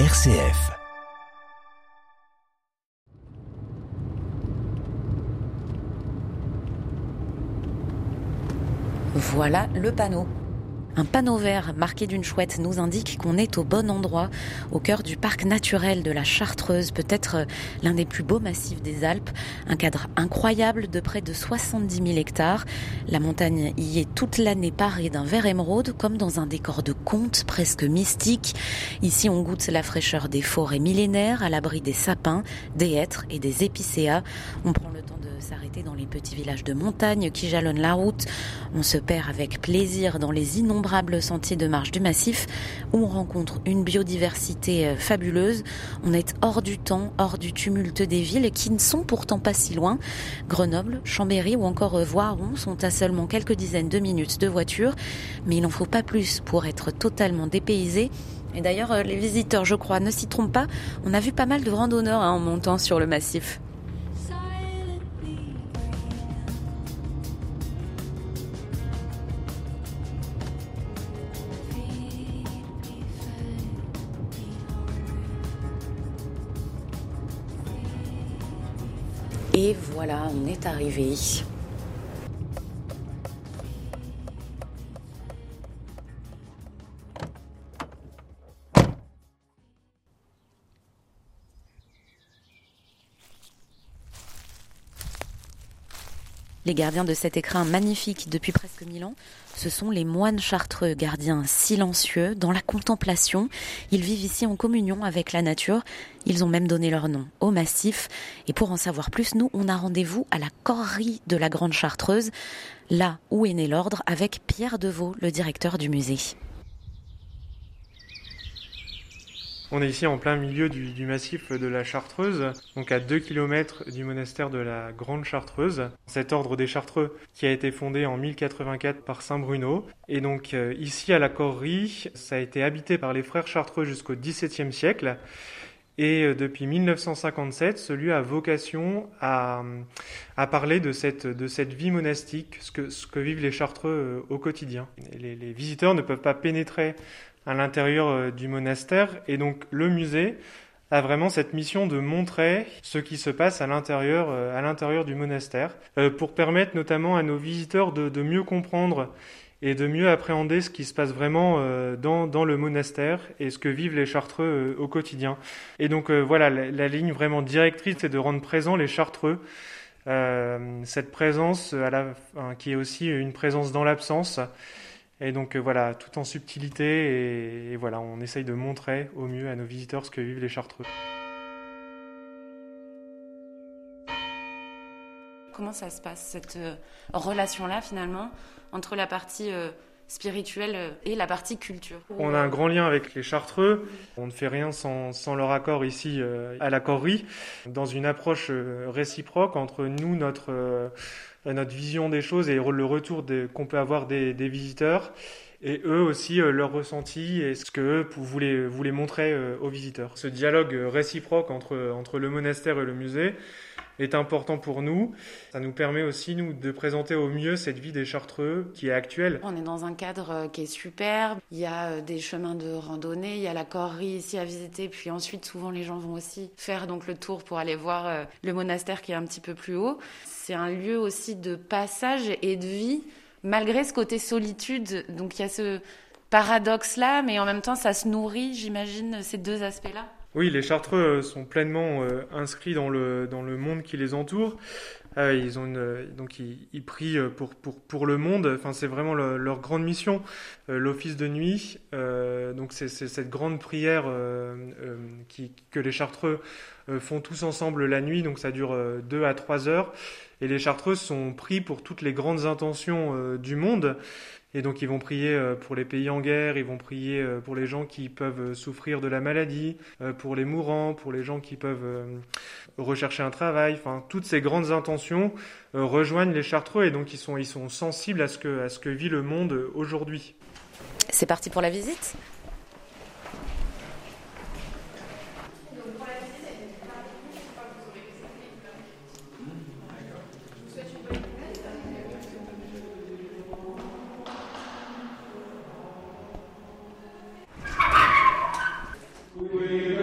RCF. Voilà le panneau. Un panneau vert marqué d'une chouette nous indique qu'on est au bon endroit, au cœur du parc naturel de la Chartreuse, peut-être l'un des plus beaux massifs des Alpes, un cadre incroyable de près de 70 000 hectares. La montagne y est toute l'année parée d'un vert émeraude, comme dans un décor de conte presque mystique. Ici, on goûte la fraîcheur des forêts millénaires, à l'abri des sapins, des hêtres et des épicéas. On prend le temps de s'arrêter dans les petits villages de montagne qui jalonnent la route. On se perd avec plaisir dans les innombrables sentiers de marche du massif où on rencontre une biodiversité fabuleuse. On est hors du temps, hors du tumulte des villes qui ne sont pourtant pas si loin. Grenoble, Chambéry ou encore Voiron sont à seulement quelques dizaines de minutes de voiture, mais il n'en faut pas plus pour être totalement dépaysé. Et d'ailleurs, les visiteurs, je crois, ne s'y trompent pas. On a vu pas mal de randonneurs en montant sur le massif. Et voilà, on est arrivé. Les gardiens de cet écrin magnifique depuis presque 1000 ans, ce sont les moines chartreux, gardiens silencieux, dans la contemplation. Ils vivent ici en communion avec la nature. Ils ont même donné leur nom au massif. Et pour en savoir plus, nous, on a rendez-vous à la Correrie de la Grande Chartreuse, là où est né l'ordre, avec Pierre Deveau, le directeur du musée. On est ici en plein milieu du massif de la Chartreuse, donc à 2 km du monastère de la Grande Chartreuse. Cet ordre des Chartreux qui a été fondé en 1084 par Saint-Bruno. Et donc ici à la Correrie, ça a été habité par les frères Chartreux jusqu'au XVIIe siècle. Et depuis 1957, ce lieu a vocation à parler de cette vie monastique, ce que vivent les Chartreux au quotidien. Les visiteurs ne peuvent pas pénétrer à l'intérieur du monastère, et donc le musée a vraiment cette mission de montrer ce qui se passe à l'intérieur du monastère, pour permettre notamment à nos visiteurs de mieux comprendre et de mieux appréhender ce qui se passe vraiment dans le monastère et ce que vivent les Chartreux au quotidien. Et donc voilà, la ligne vraiment directrice, c'est de rendre présents les Chartreux, cette présence qui est aussi une présence dans l'absence. Et donc voilà, tout en subtilité, et voilà, on essaye de montrer au mieux à nos visiteurs ce que vivent les Chartreux. Comment ça se passe, cette relation-là finalement, entre la partie spirituelle et la partie culture? On a un grand lien avec les Chartreux, on ne fait rien sans leur accord ici à la Correrie, dans une approche réciproque entre nous, notre vision des choses et le retour qu'on peut avoir des visiteurs, et eux aussi leur ressenti et ce qu'eux voulaient montrer aux visiteurs. Ce dialogue réciproque entre le monastère et le musée est important pour nous. Ça nous permet aussi, nous, de présenter au mieux cette vie des Chartreux qui est actuelle. On est dans un cadre qui est superbe. Il y a des chemins de randonnée, il y a la Correrie ici à visiter, puis ensuite, souvent, les gens vont aussi faire donc le tour pour aller voir le monastère qui est un petit peu plus haut. C'est un lieu aussi de passage et de vie, malgré ce côté solitude. Donc, il y a ce paradoxe-là, mais en même temps, ça se nourrit, j'imagine, ces deux aspects-là. Oui, les Chartreux sont pleinement inscrits dans le monde qui les entoure. Ils ont ils prient pour le monde. Enfin, c'est vraiment leur grande mission, l'office de nuit. Donc c'est cette grande prière que les Chartreux font tous ensemble la nuit. Donc ça dure 2 à 3 heures. Et les Chartreux sont pris pour toutes les grandes intentions du monde. Et donc ils vont prier pour les pays en guerre, ils vont prier pour les gens qui peuvent souffrir de la maladie, pour les mourants, pour les gens qui peuvent rechercher un travail. Enfin, toutes ces grandes intentions rejoignent les Chartreux, et donc ils sont sensibles à ce que vit le monde aujourd'hui. C'est parti pour la visite. Oui.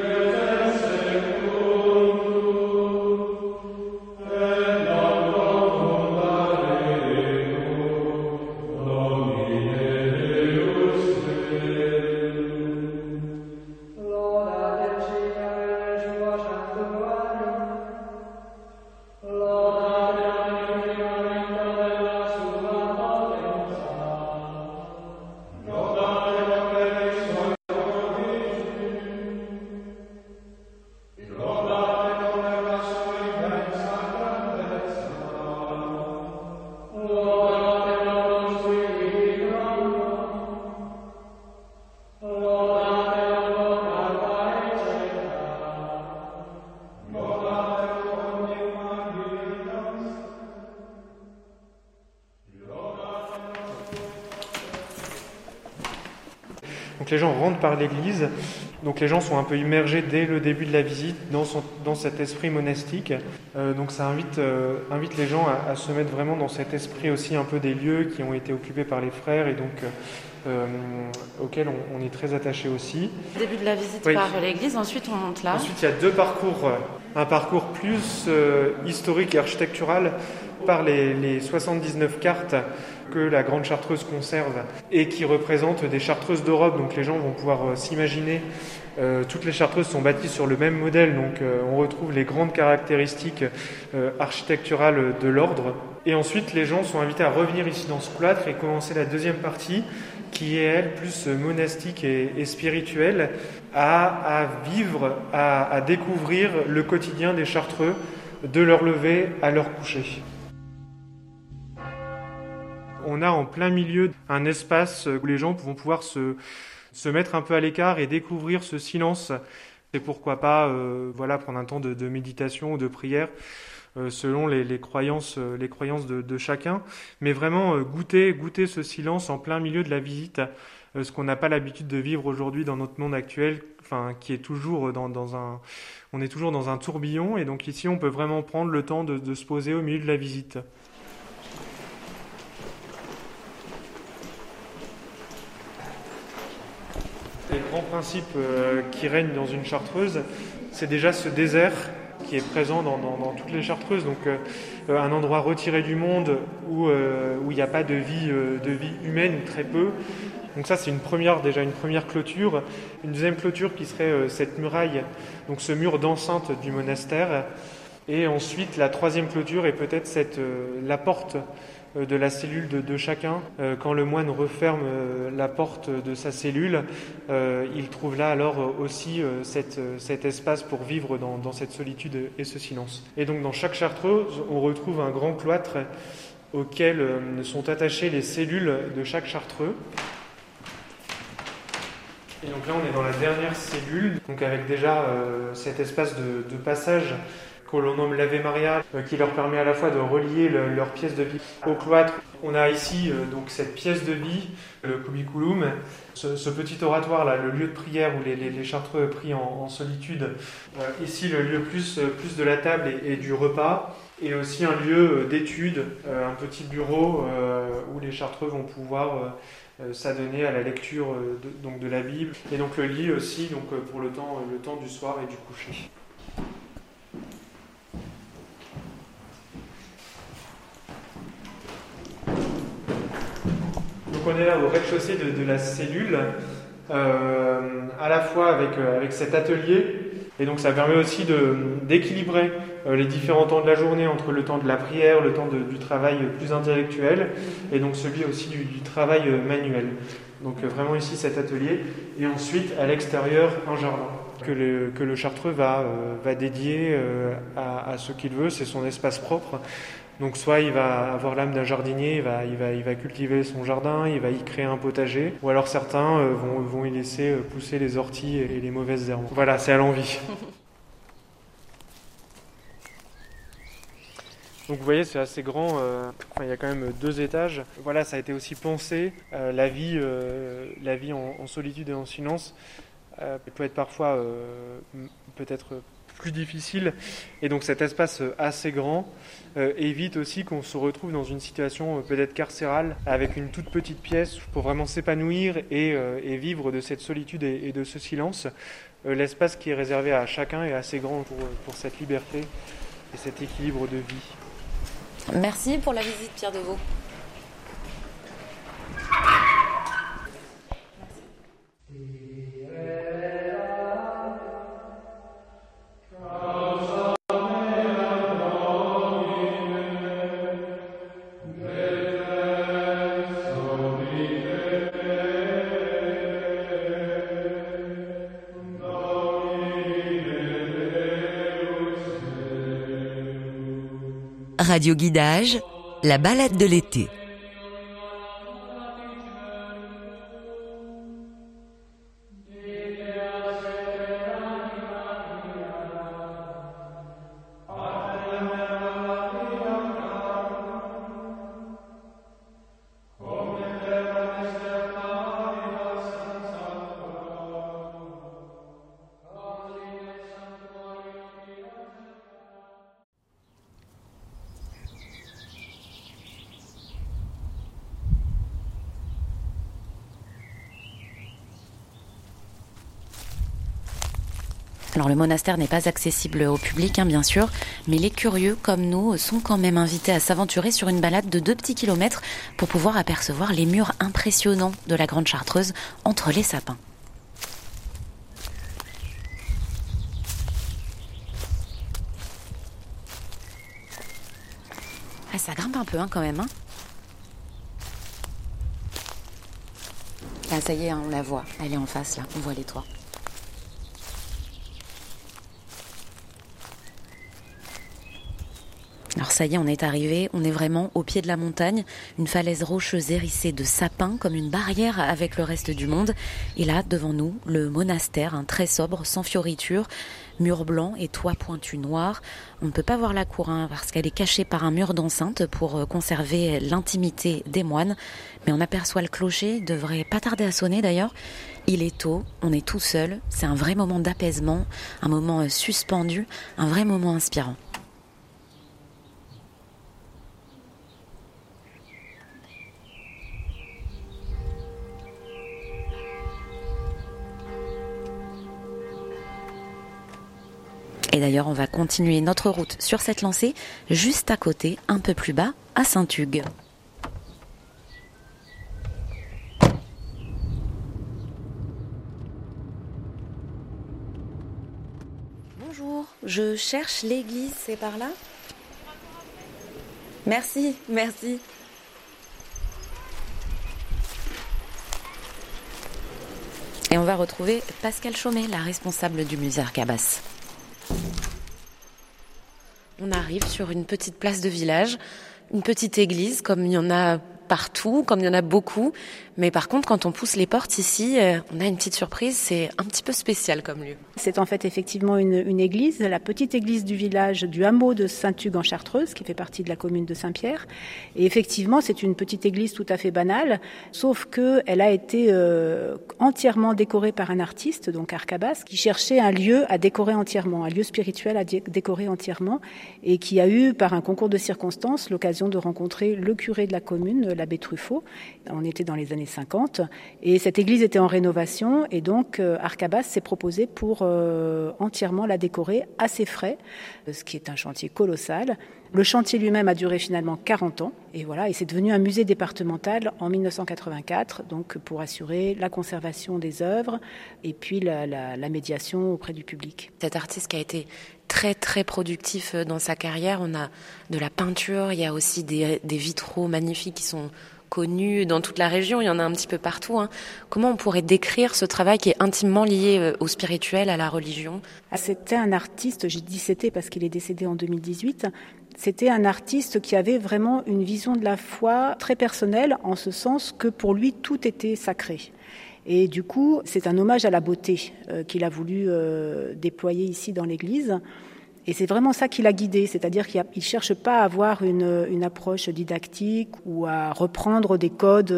les gens rentrent par l'église, donc les gens sont un peu immergés dès le début de la visite dans cet esprit monastique. Donc ça invite les gens à se mettre vraiment dans cet esprit aussi un peu des lieux qui ont été occupés par les frères et donc auxquels on est très attaché aussi. Début de la visite par l'église, ensuite on monte là. Ensuite il y a deux parcours, un parcours plus historique et architectural par les 79 cartes que la Grande Chartreuse conserve et qui représentent des chartreuses d'Europe. Donc les gens vont pouvoir s'imaginer. Toutes les chartreuses sont bâties sur le même modèle, donc on retrouve les grandes caractéristiques architecturales de l'ordre. Et ensuite, les gens sont invités à revenir ici dans ce cloître et commencer la deuxième partie, qui est elle plus monastique et spirituelle, à vivre, à découvrir le quotidien des chartreux, de leur lever à leur coucher. On a en plein milieu un espace où les gens vont pouvoir se mettre un peu à l'écart et découvrir ce silence. Et pourquoi pas prendre un temps de méditation ou de prière selon les croyances de chacun. Mais vraiment goûter ce silence en plein milieu de la visite, ce qu'on n'a pas l'habitude de vivre aujourd'hui dans notre monde actuel, enfin, qui est toujours on est toujours dans un tourbillon. Et donc ici, on peut vraiment prendre le temps de se poser au milieu de la visite. Les grands principes qui règnent dans une chartreuse, c'est déjà ce désert qui est présent dans toutes les chartreuses. Donc un endroit retiré du monde où il n'y a pas de vie humaine, très peu. Donc ça, c'est une première clôture. Une deuxième clôture qui serait cette muraille, donc ce mur d'enceinte du monastère. Et ensuite, la troisième clôture est peut-être la porte de la cellule de chacun. Quand le moine referme la porte de sa cellule, il trouve là alors aussi cet espace pour vivre dans cette solitude et ce silence. Et donc dans chaque chartreuse, on retrouve un grand cloître auquel sont attachées les cellules de chaque chartreux. Et donc là, on est dans la dernière cellule, donc avec déjà cet espace de passage que l'on nomme l'Ave Maria, qui leur permet à la fois de relier leur pièce de vie au cloître. On a ici donc cette pièce de vie, le cubiculum, ce petit oratoire là, le lieu de prière où les chartreux prient en solitude. Ici le lieu plus de la table et du repas, et aussi un lieu d'étude, un petit bureau où les chartreux vont pouvoir s'adonner à la lecture de la Bible, et donc le lit aussi donc pour le temps du soir et du coucher. On est là au rez-de-chaussée de la cellule, à la fois avec cet atelier, et donc ça permet aussi d'équilibrer les différents temps de la journée entre le temps de la prière, le temps du travail plus intellectuel, et donc celui aussi du travail manuel. Donc vraiment ici cet atelier, et ensuite à l'extérieur un jardin que le chartreux va dédier à ce qu'il veut, c'est son espace propre. Donc soit il va avoir l'âme d'un jardinier, il va cultiver son jardin, il va y créer un potager, ou alors certains vont y laisser pousser les orties et les mauvaises herbes. Voilà, c'est à l'envie. Donc vous voyez, c'est assez grand, il y a quand même 2 étages. Voilà, ça a été aussi pensé, la vie en solitude et en silence peut être parfois peut-être plus difficile, et donc cet espace assez grand évite aussi qu'on se retrouve dans une situation peut-être carcérale avec une toute petite pièce pour vraiment s'épanouir et vivre de cette solitude et de ce silence. L'espace qui est réservé à chacun est assez grand pour cette liberté et cet équilibre de vie. Merci pour la visite, Pierre Deveau. Radio Guidage, la balade de l'été. Alors le monastère n'est pas accessible au public, hein, bien sûr, mais les curieux comme nous sont quand même invités à s'aventurer sur une balade de 2 petits kilomètres pour pouvoir apercevoir les murs impressionnants de la Grande Chartreuse entre les sapins. Ah, ça grimpe un peu hein, quand même. Hein. Ah, ça y est, hein, on la voit, elle est en face là, on voit les toits. Alors ça y est, on est arrivé, on est vraiment au pied de la montagne, une falaise rocheuse hérissée de sapins comme une barrière avec le reste du monde. Et là, devant nous, le monastère, hein, très sobre, sans fioritures, mur blanc et toit pointu noir. On ne peut pas voir la cour hein, parce qu'elle est cachée par un mur d'enceinte pour conserver l'intimité des moines. Mais on aperçoit le clocher, il devrait pas tarder à sonner d'ailleurs. Il est tôt, on est tout seul, c'est un vrai moment d'apaisement, un moment suspendu, un vrai moment inspirant. Et d'ailleurs, on va continuer notre route sur cette lancée, juste à côté, un peu plus bas, à Saint-Hugues. Bonjour, je cherche l'église, c'est par là ? Merci, merci. Et on va retrouver Pascal Chaumet, la responsable du musée Arcabas. On arrive sur une petite place de village, une petite église, comme il y en a partout, comme il y en a beaucoup. Mais par contre, quand on pousse les portes ici, on a une petite surprise, c'est un petit peu spécial comme lieu. C'est en fait effectivement une église, la petite église du village, du hameau de Saint-Hugues-en-Chartreuse, qui fait partie de la commune de Saint-Pierre. Et effectivement, c'est une petite église tout à fait banale, sauf qu'elle a été entièrement décorée par un artiste, donc Arcabas, qui cherchait un lieu à décorer entièrement, un lieu spirituel à décorer entièrement, et qui a eu, par un concours de circonstances, l'occasion de rencontrer le curé de la commune, l'abbé Truffaut. On était dans les années 50 et cette église était en rénovation et donc Arcabas s'est proposé pour entièrement la décorer à ses frais, ce qui est un chantier colossal. Le chantier lui-même a duré finalement 40 ans et voilà, et c'est devenu un musée départemental en 1984, donc pour assurer la conservation des œuvres et puis la médiation auprès du public. Cet artiste qui a été très très productif dans sa carrière, on a de la peinture, il y a aussi des vitraux magnifiques qui sont connus dans toute la région, il y en a un petit peu partout. Hein. Comment on pourrait décrire ce travail qui est intimement lié au spirituel, à la religion ? C'était un artiste, j'ai dit c'était parce qu'il est décédé en 2018, c'était un artiste qui avait vraiment une vision de la foi très personnelle, en ce sens que pour lui tout était sacré. Et du coup, c'est un hommage à la beauté qu'il a voulu déployer ici dans l'église. Et c'est vraiment ça qui l'a guidé, c'est-à-dire qu'il ne cherche pas à avoir une approche didactique ou à reprendre des codes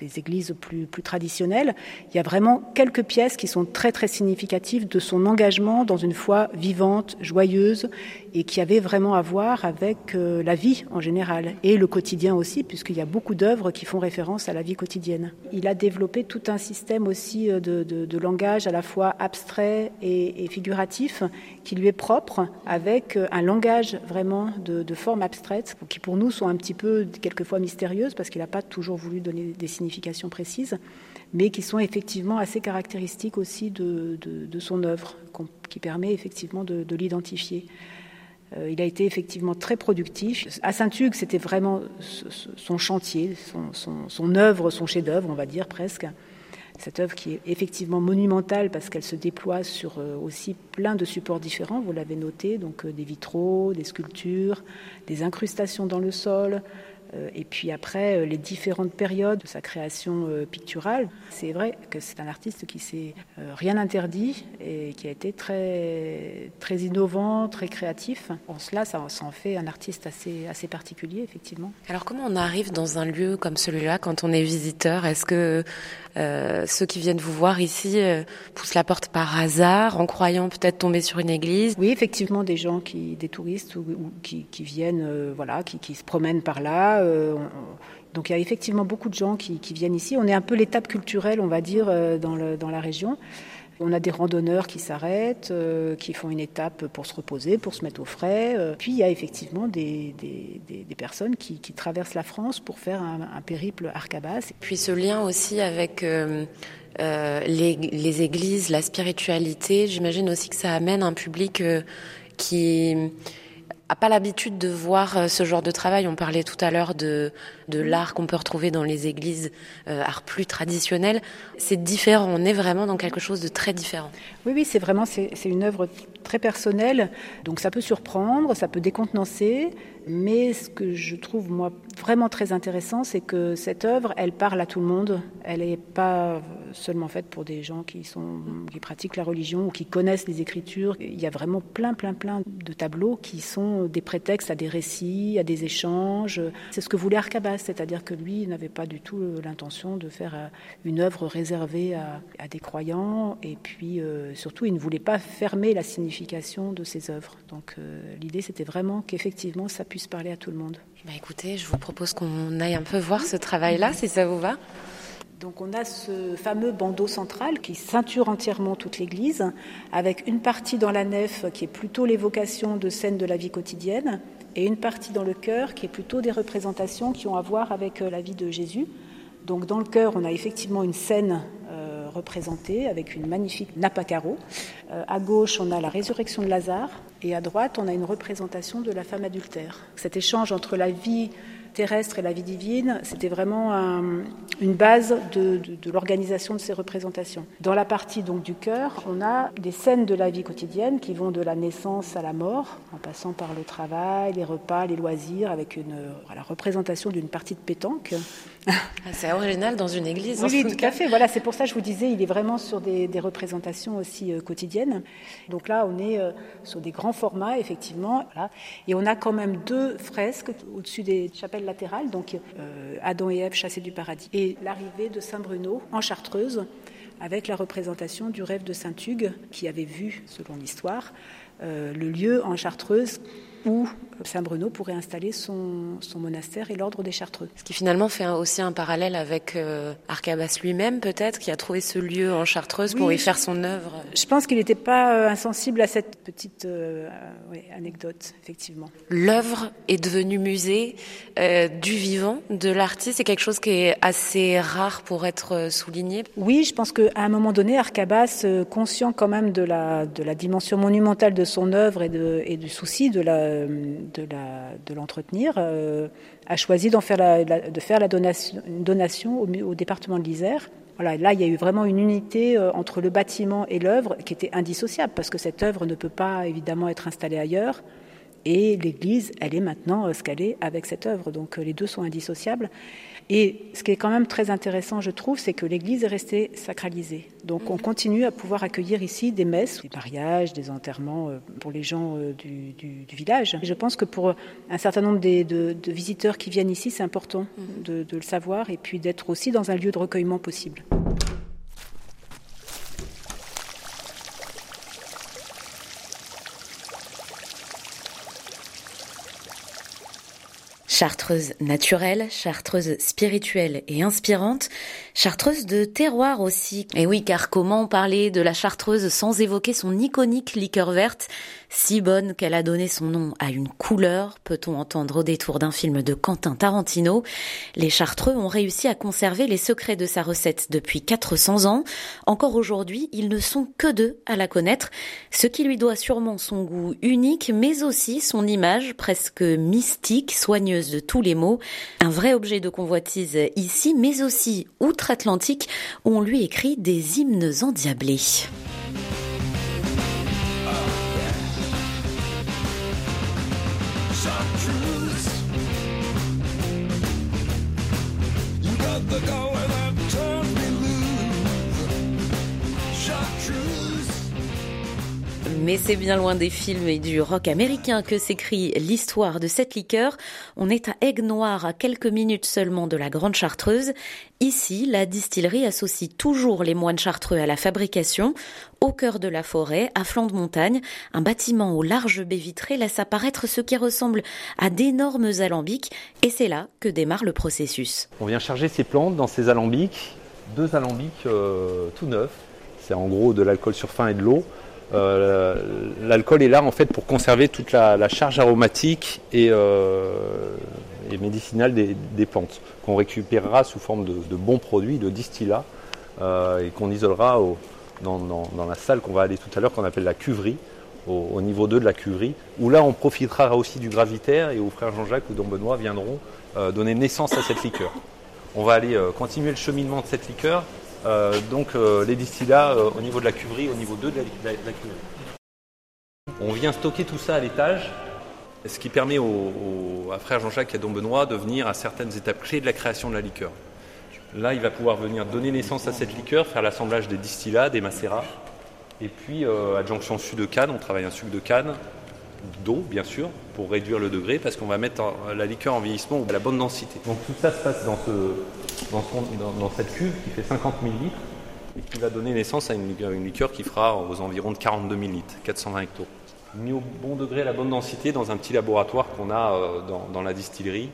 des églises plus traditionnelles. Il y a vraiment quelques pièces qui sont très très significatives de son engagement dans une foi vivante, joyeuse et qui avait vraiment à voir avec la vie en général et le quotidien aussi, puisqu'il y a beaucoup d'œuvres qui font référence à la vie quotidienne. Il a développé tout un système aussi de langage à la fois abstrait et figuratif qui lui est propre, avec un langage vraiment de formes abstraites qui pour nous sont un petit peu quelquefois mystérieuses parce qu'il n'a pas toujours voulu donner des significations précises, mais qui sont effectivement assez caractéristiques aussi de son œuvre, qui permet effectivement de l'identifier. Il a été effectivement très productif. À Saint-Hugues, c'était vraiment son chantier, son œuvre, son chef-d'œuvre, on va dire presque. Cette œuvre qui est effectivement monumentale parce qu'elle se déploie sur aussi plein de supports différents, vous l'avez noté, donc des vitraux, des sculptures, des incrustations dans le sol, et puis après les différentes périodes de sa création picturale. C'est vrai que c'est un artiste qui s'est rien interdit et qui a été très, très innovant, très créatif. En cela, ça en fait un artiste assez particulier, effectivement. Alors comment on arrive dans un lieu comme celui-là quand on est visiteur ? Est-ce que ceux qui viennent vous voir ici poussent la porte par hasard, en croyant peut-être tomber sur une église ? Oui, effectivement, des touristes ou qui viennent, qui se promènent par là. Donc il y a effectivement beaucoup de gens qui viennent ici. On est un peu l'étape culturelle, on va dire, dans la région. On a des randonneurs qui s'arrêtent, qui font une étape pour se reposer, pour se mettre au frais. Puis il y a effectivement des personnes qui traversent la France pour faire un périple Arcabas. Puis ce lien aussi avec les églises, la spiritualité, j'imagine aussi que ça amène un public qui n'a pas l'habitude de voir ce genre de travail. On parlait tout à l'heure de l'art qu'on peut retrouver dans les églises, art plus traditionnel. C'est différent, on est vraiment dans quelque chose de très différent. Oui, c'est vraiment c'est une œuvre très personnelle, donc ça peut surprendre, ça peut décontenancer, mais ce que je trouve moi vraiment très intéressant, c'est que cette œuvre, elle parle à tout le monde. Elle n'est pas seulement faite pour des gens qui pratiquent la religion ou qui connaissent les Écritures. Il y a vraiment plein de tableaux qui sont des prétextes à des récits, à des échanges. C'est ce que voulait Arcabas. C'est-à-dire que lui n'avait pas du tout l'intention de faire une œuvre réservée à des croyants. Et puis, surtout, il ne voulait pas fermer la signification de ses œuvres. Donc, l'idée, c'était vraiment qu'effectivement, ça puisse parler à tout le monde. Écoutez, je vous propose qu'on aille un peu voir ce travail-là, si ça vous va. Donc, on a ce fameux bandeau central qui ceinture entièrement toute l'église, avec une partie dans la nef qui est plutôt l'évocation de scènes de la vie quotidienne, et une partie dans le chœur qui est plutôt des représentations qui ont à voir avec la vie de Jésus. Donc dans le chœur, on a effectivement une scène représentée avec une magnifique nappe à carreaux. À gauche, on a la résurrection de Lazare et à droite, on a une représentation de la femme adultère. Cet échange entre la vie terrestre et la vie divine, c'était vraiment une base de l'organisation de ces représentations. Dans la partie donc du cœur, on a des scènes de la vie quotidienne qui vont de la naissance à la mort, en passant par le travail, les repas, les loisirs, avec la représentation d'une partie de pétanque. C'est original dans une église. Oui, tout à fait. Voilà, c'est pour ça que je vous disais, il est vraiment sur des représentations aussi quotidiennes. Donc là, on est sur des grands formats, effectivement. Voilà. Et on a quand même deux fresques au-dessus des chapelles latérales, donc Adam et Ève chassés du paradis, et l'arrivée de Saint-Bruno en Chartreuse, avec la représentation du rêve de Saint-Hugues, qui avait vu, selon l'histoire, le lieu en Chartreuse où Saint-Bruno pourrait installer son monastère et l'ordre des Chartreux. Ce qui finalement fait aussi un parallèle avec Arcabas lui-même, peut-être, qui a trouvé ce lieu en Chartreuse pour y faire son œuvre. Je pense qu'il n'était pas insensible à cette petite anecdote, effectivement. L'œuvre est devenue musée du vivant, de l'artiste. C'est quelque chose qui est assez rare pour être souligné. Oui, je pense qu'à un moment donné, Arcabas, conscient quand même de la dimension monumentale de son œuvre et du souci de l'entretenir, a choisi de faire la donation au département de l'Isère. Voilà, là, il y a eu vraiment une unité entre le bâtiment et l'œuvre qui était indissociable, parce que cette œuvre ne peut pas évidemment être installée ailleurs. Et l'Église, elle est maintenant ce qu'elle est avec cette œuvre. Donc les deux sont indissociables. Et ce qui est quand même très intéressant, je trouve, c'est que l'Église est restée sacralisée. Donc on continue à pouvoir accueillir ici des messes, des mariages, des enterrements pour les gens du village. Et je pense que pour un certain nombre de visiteurs qui viennent ici, c'est important de le savoir et puis d'être aussi dans un lieu de recueillement possible. Chartreuse naturelle, chartreuse spirituelle et inspirante, chartreuse de terroir aussi. Et oui, car comment parler de la chartreuse sans évoquer son iconique liqueur verte, si bonne qu'elle a donné son nom à une couleur, peut-on entendre au détour d'un film de Quentin Tarantino. Les Chartreux ont réussi à conserver les secrets de sa recette depuis 400 ans. Encore aujourd'hui, ils ne sont que deux à la connaître, ce qui lui doit sûrement son goût unique, mais aussi son image presque mystique, soigneuse de tous les maux, un vrai objet de convoitise ici, mais aussi outre-Atlantique, où on lui écrit des hymnes endiablés. Mais c'est bien loin des films et du rock américain que s'écrit l'histoire de cette liqueur. On est à Aigues Noires, à quelques minutes seulement de la Grande Chartreuse. Ici, la distillerie associe toujours les moines chartreux à la fabrication. Au cœur de la forêt, à flanc de montagne, un bâtiment aux larges baies vitrées laisse apparaître ce qui ressemble à d'énormes alambics. Et c'est là que démarre le processus. On vient charger ces plantes dans ces alambics. Deux alambics tout neufs. C'est en gros de l'alcool sur fin et de l'eau. L'alcool est là en fait pour conserver toute la charge aromatique et médicinale des plantes, qu'on récupérera sous forme de bons produits, de distillats, et qu'on isolera dans la salle qu'on va aller tout à l'heure, qu'on appelle la cuverie, au niveau 2 de la cuverie, où là on profitera aussi du gravitaire et où frère Jean-Jacques ou Don Benoît viendront donner naissance à cette liqueur. On va aller continuer le cheminement de cette liqueur. Donc les distillats au niveau de la cuverie, au niveau 2 de la cuverie. On vient stocker tout ça à l'étage, ce qui permet à frère Jean-Jacques et à Don Benoît de venir à certaines étapes clés de la création de la liqueur. Là, il va pouvoir venir donner naissance à cette liqueur, faire l'assemblage des distillats, des macérats. Et puis, adjonction sucre de canne, on travaille un sucre de canne, d'eau bien sûr, pour réduire le degré, parce qu'on va mettre la liqueur en vieillissement à la bonne densité. Donc tout ça se passe dans cette cuve qui fait 50 000 litres et qui va donner naissance à une liqueur qui fera aux environs de 42 000 litres, 420 hectos. Mis au bon degré à la bonne densité dans un petit laboratoire qu'on a dans la distillerie,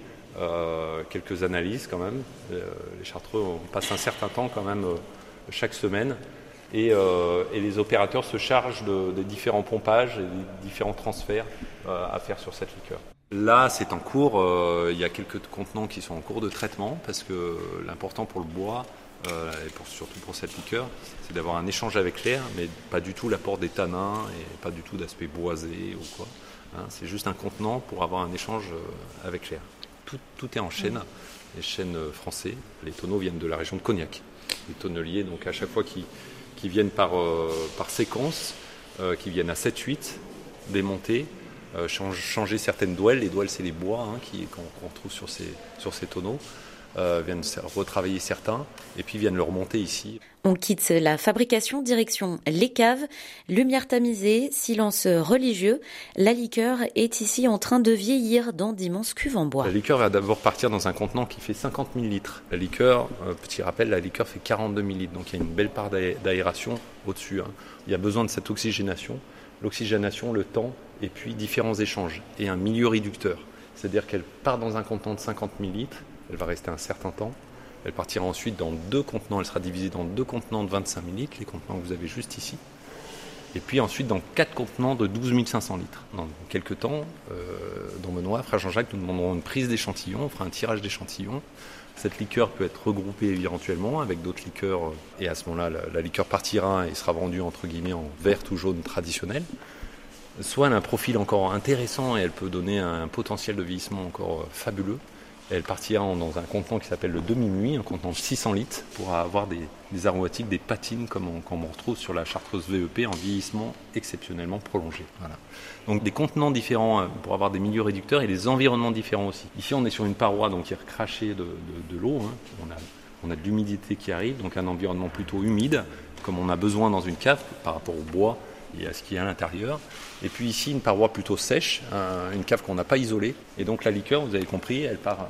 quelques analyses quand même. Les Chartreux, on passe un certain temps quand même chaque semaine. Et les opérateurs se chargent des différents pompages et des différents transferts à faire sur cette liqueur. Là, c'est en cours. Il y a quelques contenants qui sont en cours de traitement parce que l'important pour le bois, et surtout pour cette liqueur, c'est d'avoir un échange avec l'air, mais pas du tout l'apport des tanins et pas du tout d'aspect boisé ou quoi. Hein, c'est juste un contenant pour avoir un échange avec l'air. Tout est en chêne, les chênes français. Les tonneaux viennent de la région de Cognac. Les tonneliers, donc à chaque fois qui viennent par séquence, qui viennent à 7-8, démonter, changer certaines douelles. Les douelles, c'est les bois qu'on retrouve sur ces tonneaux. Viennent retravailler certains et puis viennent le remonter ici. On quitte la fabrication, direction les caves, lumière tamisée, silence religieux. La liqueur est ici en train de vieillir dans d'immenses cuves en bois. La liqueur va d'abord partir dans un contenant qui fait 50 000 litres. La liqueur, petit rappel, la liqueur fait 42 000 litres, donc il y a une belle part d'aération au-dessus. Il y a besoin de cette oxygénation, l'oxygénation, le temps et puis différents échanges et un milieu réducteur. C'est-à-dire qu'elle part dans un contenant de 50 000 litres, elle va rester un certain temps, elle partira ensuite dans 2 contenants, elle sera divisée dans 2 contenants de 25 000 litres, les contenants que vous avez juste ici, et puis ensuite dans 4 contenants de 12 500 litres. Dans quelques temps, Don Benoît, frère Jean-Jacques, nous demanderons une prise d'échantillons, on fera un tirage d'échantillons. Cette liqueur peut être regroupée éventuellement avec d'autres liqueurs, et à ce moment-là, la liqueur partira et sera vendue entre guillemets en vert ou jaune traditionnel. Soit elle a un profil encore intéressant et elle peut donner un potentiel de vieillissement encore fabuleux. Elle partira dans un contenant qui s'appelle le demi-muit, un contenant de 600 litres, pour avoir des aromatiques, des patines, comme on retrouve sur la Chartreuse VEP, en vieillissement exceptionnellement prolongé. Voilà. Donc des contenants différents pour avoir des milieux réducteurs et des environnements différents aussi. Ici, on est sur une paroi donc qui est recrachée de l'eau. On a de l'humidité qui arrive, donc un environnement plutôt humide, comme on a besoin dans une cave par rapport au bois et à ce qu'il y a à l'intérieur. Et puis ici, une paroi plutôt sèche, une cave qu'on n'a pas isolée. Et donc la liqueur, vous avez compris, elle part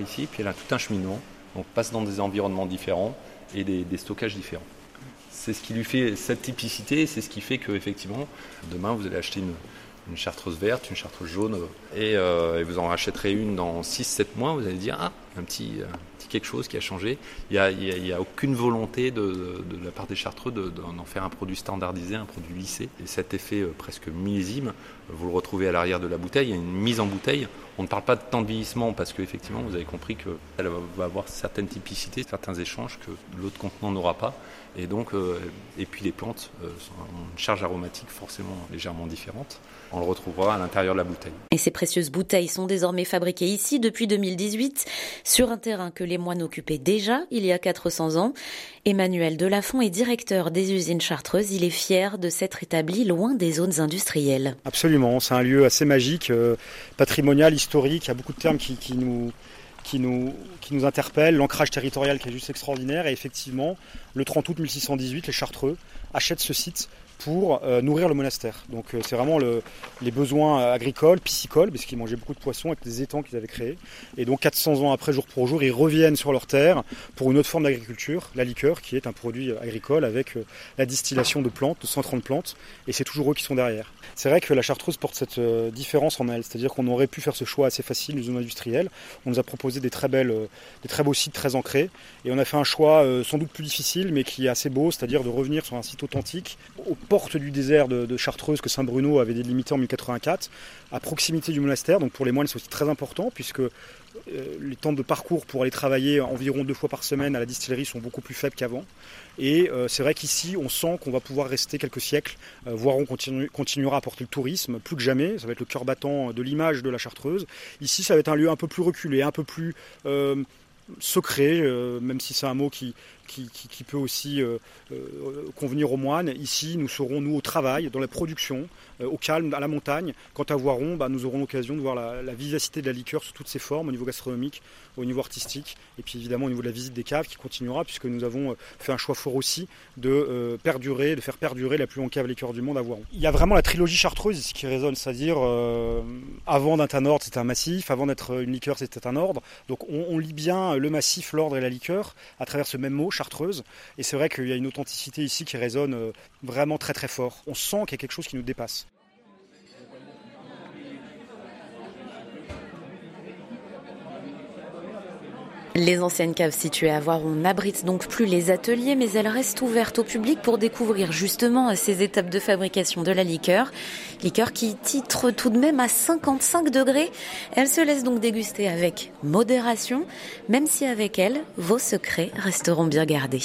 ici, puis elle a tout un cheminement. Donc passe dans des environnements différents et des stockages différents. C'est ce qui lui fait cette typicité, c'est ce qui fait qu'effectivement, demain, vous allez acheter une chartreuse verte, une chartreuse jaune, et vous en achèterez une dans 6-7 mois, vous allez dire, un petit quelque chose qui a changé. Il n'y a aucune volonté de la part des Chartreux d'en faire un produit standardisé, un produit lissé. Et cet effet presque millésime, vous le retrouvez à l'arrière de la bouteille, il y a une mise en bouteille. On ne parle pas de temps de vieillissement parce qu'effectivement, vous avez compris qu'elle va avoir certaines typicités, certains échanges que l'autre contenant n'aura pas. Et donc, et puis les plantes ont une charge aromatique forcément légèrement différente. On le retrouvera à l'intérieur de la bouteille. Et ces précieuses bouteilles sont désormais fabriquées ici depuis 2018, sur un terrain que les moines occupaient déjà il y a 400 ans. Emmanuel Delafont est directeur des usines chartreuses. Il est fier de s'être établi loin des zones industrielles. Absolument, c'est un lieu assez magique, patrimonial, historique. Il y a beaucoup de termes qui nous interpelle, l'ancrage territorial qui est juste extraordinaire. Et effectivement, le 30 août 1618, les Chartreux achètent ce site pour nourrir le monastère. Donc c'est vraiment les besoins agricoles, piscicoles, parce qu'ils mangeaient beaucoup de poissons avec des étangs qu'ils avaient créés. Et donc 400 ans après, jour pour jour, ils reviennent sur leur terre pour une autre forme d'agriculture, la liqueur, qui est un produit agricole avec la distillation de plantes, de 130 plantes, et c'est toujours eux qui sont derrière. C'est vrai que la Chartreuse porte cette différence en elle, c'est-à-dire qu'on aurait pu faire ce choix assez facile, une zone industrielle. On nous a proposé des très beaux sites très ancrés, et on a fait un choix sans doute plus difficile, mais qui est assez beau, c'est-à-dire de revenir sur un site authentique, aux portes du désert de Chartreuse que Saint-Bruno avait délimité en 1084, à proximité du monastère. Donc pour les moines, c'est aussi très important, puisque les temps de parcours pour aller travailler environ 2 fois par semaine à la distillerie sont beaucoup plus faibles qu'avant. Et c'est vrai qu'ici, on sent qu'on va pouvoir rester quelques siècles, voire on continuera à porter le tourisme, plus que jamais. Ça va être le cœur battant de l'image de la Chartreuse. Ici, ça va être un lieu un peu plus reculé, un peu plus secret, même si c'est un mot qui peut aussi convenir aux moines. Ici, nous serons, nous, au travail, dans la production, au calme, à la montagne. Quant à Voiron, nous aurons l'occasion de voir la vivacité de la liqueur sous toutes ses formes, au niveau gastronomique, au niveau artistique, et puis évidemment au niveau de la visite des caves qui continuera, puisque nous avons fait un choix fort aussi de faire perdurer la plus longue cave liqueur du monde à Voiron. Il y a vraiment la trilogie chartreuse ici qui résonne, c'est-à-dire avant d'être un ordre, c'était un massif, avant d'être une liqueur, c'était un ordre. Donc on lit bien le massif, l'ordre et la liqueur à travers ce même mot, Chartreuse, et c'est vrai qu'il y a une authenticité ici qui résonne vraiment très très fort. On sent qu'il y a quelque chose qui nous dépasse. Les anciennes caves situées à Voiron n'abritent donc plus les ateliers, mais elles restent ouvertes au public pour découvrir justement ces étapes de fabrication de la liqueur. Liqueur qui titre tout de même à 55 degrés. Elle se laisse donc déguster avec modération, même si avec elle, vos secrets resteront bien gardés.